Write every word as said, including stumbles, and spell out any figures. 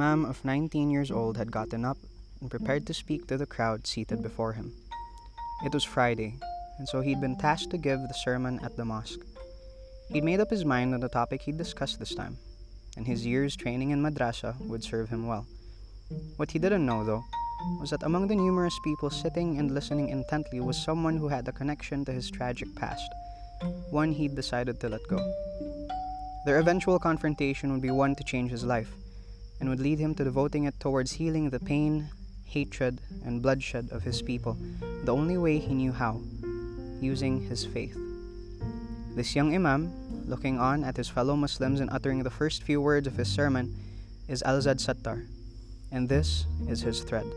imam of nineteen years old had gotten up and prepared to speak to the crowd seated before him. It was Friday, and so he'd been tasked to give the sermon at the mosque. He'd made up his mind on the topic he'd discussed this time, and his year's training in madrasa would serve him well. What he didn't know, though, was that among the numerous people sitting and listening intently was someone who had a connection to his tragic past, one he'd decided to let go. Their eventual confrontation would be one to change his life, and would lead him to devoting it towards healing the pain, hatred, and bloodshed of his people, the only way he knew how, using his faith. This young imam, looking on at his fellow Muslims and uttering the first few words of his sermon, is Alzad Sattar, and this is his thread.